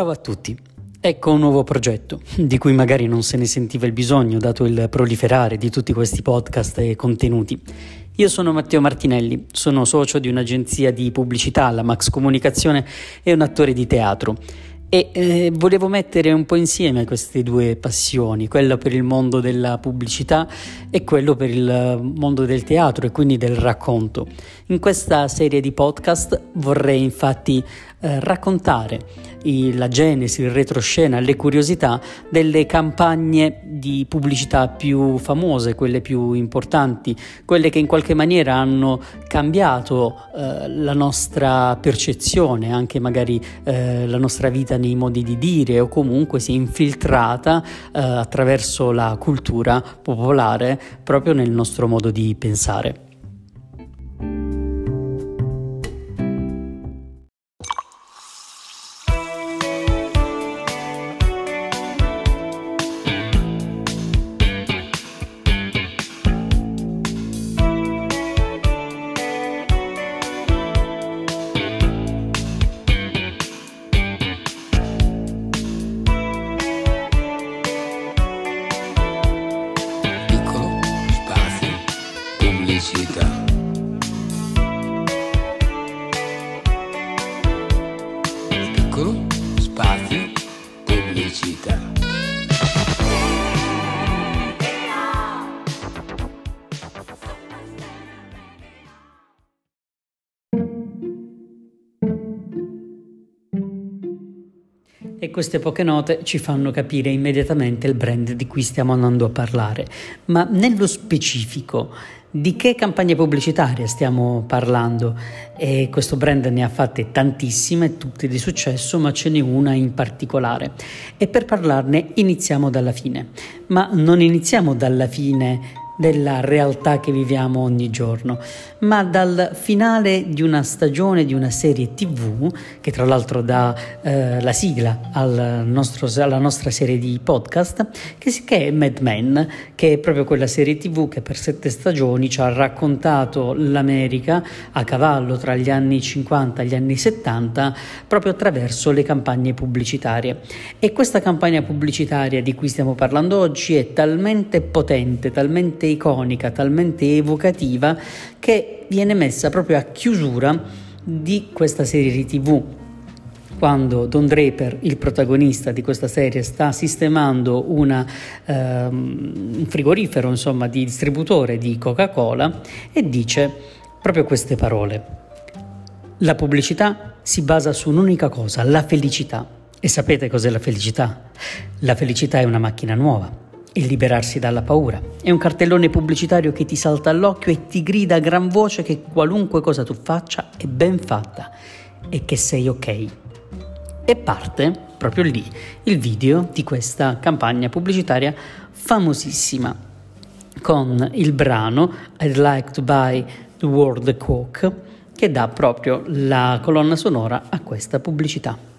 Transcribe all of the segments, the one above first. Ciao a tutti. Ecco un nuovo progetto, di cui magari non se ne sentiva il bisogno, dato il proliferare di tutti questi podcast e contenuti. Io sono Matteo Martinelli, sono socio di un'agenzia di pubblicità, la Max Comunicazione, e un attore di teatro. E volevo mettere un po' insieme queste due passioni, quella per il mondo della pubblicità e quello per il mondo del teatro e quindi del racconto. In questa serie di podcast vorrei infatti raccontare la genesi, il retroscena, le curiosità delle campagne di pubblicità più famose, quelle più importanti, quelle che in qualche maniera hanno cambiato la nostra percezione, anche magari la nostra vita nei modi di dire, o comunque si è infiltrata attraverso la cultura popolare proprio nel nostro modo di pensare. E queste poche note ci fanno capire immediatamente il brand di cui stiamo andando a parlare. Ma nello specifico, di che campagne pubblicitarie stiamo parlando? E questo brand ne ha fatte tantissime, tutte di successo, ma ce n'è una in particolare. E per parlarne iniziamo dalla fine. Ma non iniziamo dalla fine della realtà che viviamo ogni giorno, ma dal finale di una stagione, di una serie TV, che tra l'altro dà la sigla alla nostra serie di podcast, che è Mad Men, che è proprio quella serie TV che per 7 stagioni ci ha raccontato l'America a cavallo tra gli anni 50 e gli anni 70, proprio attraverso le campagne pubblicitarie. E questa campagna pubblicitaria di cui stiamo parlando oggi è talmente potente, talmente iconica, talmente evocativa, che viene messa proprio a chiusura di questa serie di TV, quando Don Draper, il protagonista di questa serie, sta sistemando un frigorifero, insomma, di distributore di Coca-Cola, e dice proprio queste parole: la pubblicità si basa su un'unica cosa, la felicità. E sapete cos'è la felicità? La felicità è una macchina nuova. E liberarsi dalla paura. È un cartellone pubblicitario che ti salta all'occhio e ti grida a gran voce che qualunque cosa tu faccia è ben fatta e che sei ok. E parte proprio lì il video di questa campagna pubblicitaria famosissima con il brano I'd like to buy the world Coke, che dà proprio la colonna sonora a questa pubblicità.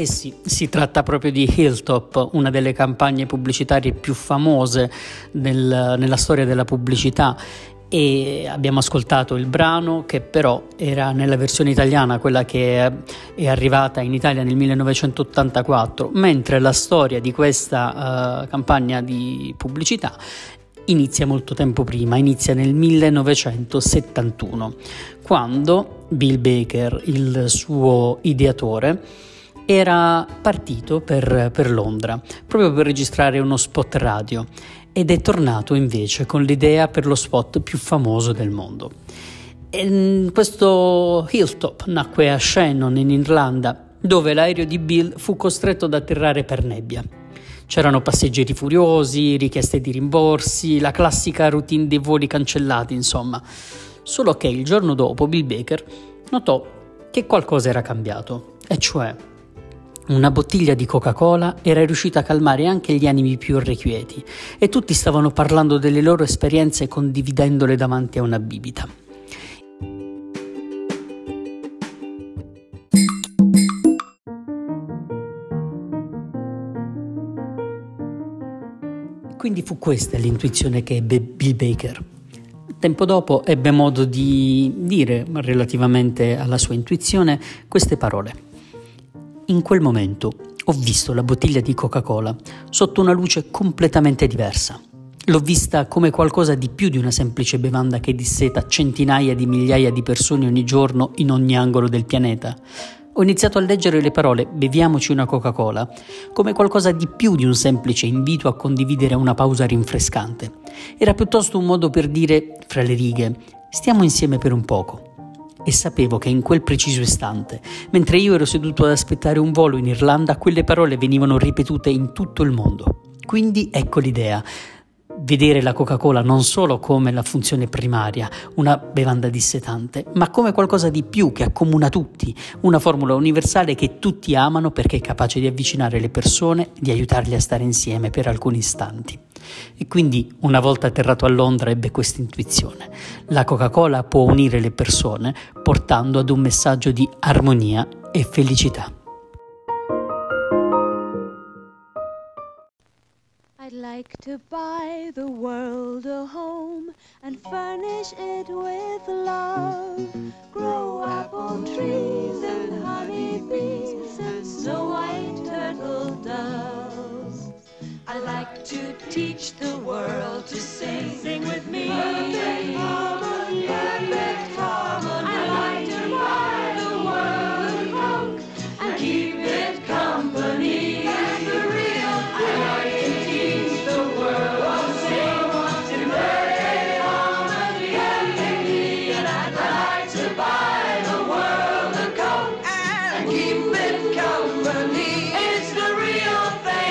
Eh sì, si tratta proprio di Hilltop, una delle campagne pubblicitarie più famose nella storia della pubblicità, e abbiamo ascoltato il brano, che però era nella versione italiana, quella che è arrivata in Italia nel 1984, mentre la storia di questa campagna di pubblicità inizia molto tempo prima, inizia nel 1971, quando Bill Backer, il suo ideatore, era partito per Londra, proprio per registrare uno spot radio, ed è tornato invece con l'idea per lo spot più famoso del mondo. E questo Hilltop nacque a Shannon, in Irlanda, dove l'aereo di Bill fu costretto ad atterrare per nebbia. C'erano passeggeri furiosi, richieste di rimborsi, la classica routine dei voli cancellati, insomma. Solo che il giorno dopo Bill Backer notò che qualcosa era cambiato, e cioè una bottiglia di Coca-Cola era riuscita a calmare anche gli animi più irrequieti e tutti stavano parlando delle loro esperienze condividendole davanti a una bibita. Quindi fu questa l'intuizione che ebbe Bill Backer. Tempo dopo ebbe modo di dire, relativamente alla sua intuizione, queste parole. In quel momento ho visto la bottiglia di Coca-Cola sotto una luce completamente diversa. L'ho vista come qualcosa di più di una semplice bevanda che disseta centinaia di migliaia di persone ogni giorno in ogni angolo del pianeta. Ho iniziato a leggere le parole «beviamoci una Coca-Cola» come qualcosa di più di un semplice invito a condividere una pausa rinfrescante. Era piuttosto un modo per dire, fra le righe, «stiamo insieme per un poco». E sapevo che in quel preciso istante, mentre io ero seduto ad aspettare un volo in Irlanda, quelle parole venivano ripetute in tutto il mondo. Quindi ecco l'idea: vedere la Coca-Cola non solo come la funzione primaria, una bevanda dissetante, ma come qualcosa di più che accomuna tutti, una formula universale che tutti amano perché è capace di avvicinare le persone, di aiutarli a stare insieme per alcuni istanti. E quindi, una volta atterrato a Londra, ebbe questa intuizione: la Coca-Cola può unire le persone portando ad un messaggio di armonia e felicità. I'd like to buy the world a home and furnish it with love, grow apple trees and honey bees and snow-white turtle doves. I'd like to teach the world to sing, sing with me. Perfect harmony, perfect harmony. I'd like to buy the world a coke and keep it company. That's the real. I'd like to teach the world to sing, to perfect harmony, perfectly. And I'd like to buy the world a coke and keep it company. It's the real thing.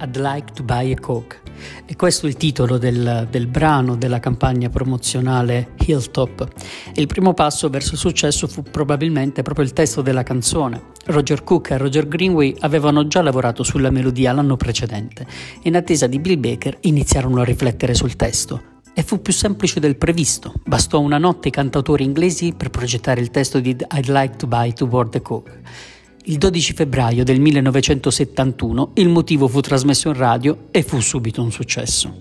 I'd like to buy a Coke. E questo è il titolo del brano della campagna promozionale Hilltop. E il primo passo verso il successo fu probabilmente proprio il testo della canzone. Roger Cook e Roger Greenway avevano già lavorato sulla melodia l'anno precedente e in attesa di Bill Backer iniziarono a riflettere sul testo. E fu più semplice del previsto. Bastò una notte ai cantautori inglesi per progettare il testo di I'd like to buy toward the Coke. Il 12 febbraio del 1971 il motivo fu trasmesso in radio e fu subito un successo.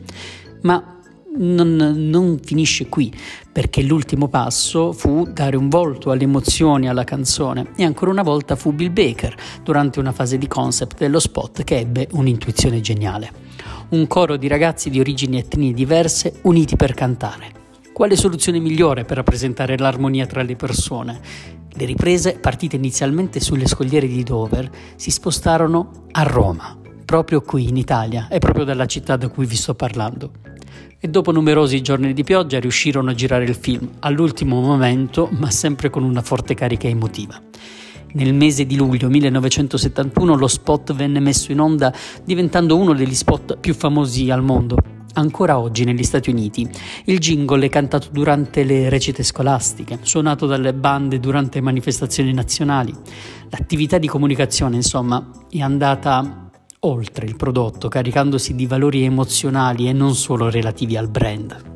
Ma non finisce qui, perché l'ultimo passo fu dare un volto alle emozioni alla canzone, e ancora una volta fu Bill Backer, durante una fase di concept dello spot, che ebbe un'intuizione geniale. Un coro di ragazzi di origini etnie diverse uniti per cantare. Quale soluzione migliore per rappresentare l'armonia tra le persone? Le riprese, partite inizialmente sulle scogliere di Dover, si spostarono a Roma, proprio qui in Italia, e proprio dalla città da cui vi sto parlando. E dopo numerosi giorni di pioggia riuscirono a girare il film, all'ultimo momento, ma sempre con una forte carica emotiva. Nel mese di luglio 1971 lo spot venne messo in onda, diventando uno degli spot più famosi al mondo. Ancora oggi negli Stati Uniti il jingle è cantato durante le recite scolastiche, suonato dalle bande durante manifestazioni nazionali. L'attività di comunicazione, insomma, è andata oltre il prodotto, caricandosi di valori emozionali e non solo relativi al brand.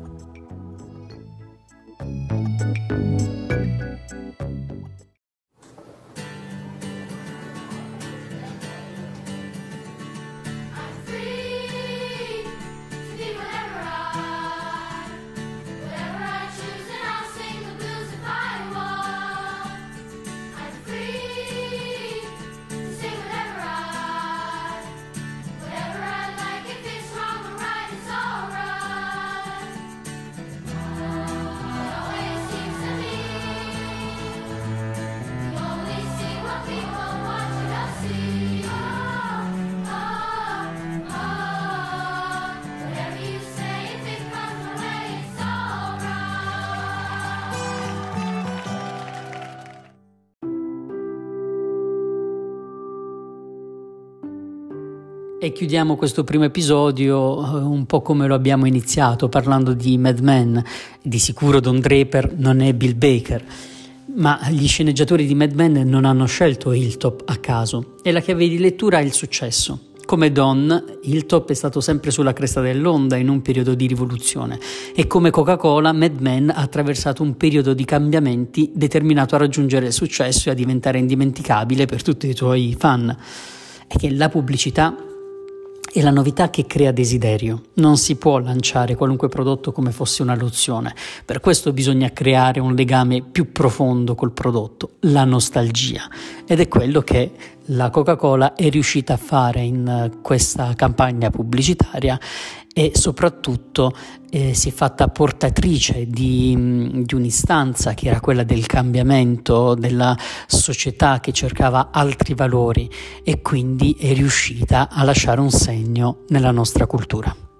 E chiudiamo questo primo episodio un po' come lo abbiamo iniziato, parlando di Mad Men. Di sicuro Don Draper non è Bill Backer, ma gli sceneggiatori di Mad Men non hanno scelto Hilltop a caso, e la chiave di lettura è il successo. Come Don, Hilltop è stato sempre sulla cresta dell'onda in un periodo di rivoluzione, e come Coca-Cola, Mad Men ha attraversato un periodo di cambiamenti determinato a raggiungere il successo e a diventare indimenticabile per tutti i tuoi fan. È che la pubblicità è la novità che crea desiderio. Non si può lanciare qualunque prodotto come fosse una lozione. Per questo bisogna creare un legame più profondo col prodotto, la nostalgia. Ed è quello che la Coca-Cola è riuscita a fare in questa campagna pubblicitaria, e soprattutto si è fatta portatrice di un'istanza che era quella del cambiamento della società, che cercava altri valori, e quindi è riuscita a lasciare un segno nella nostra cultura.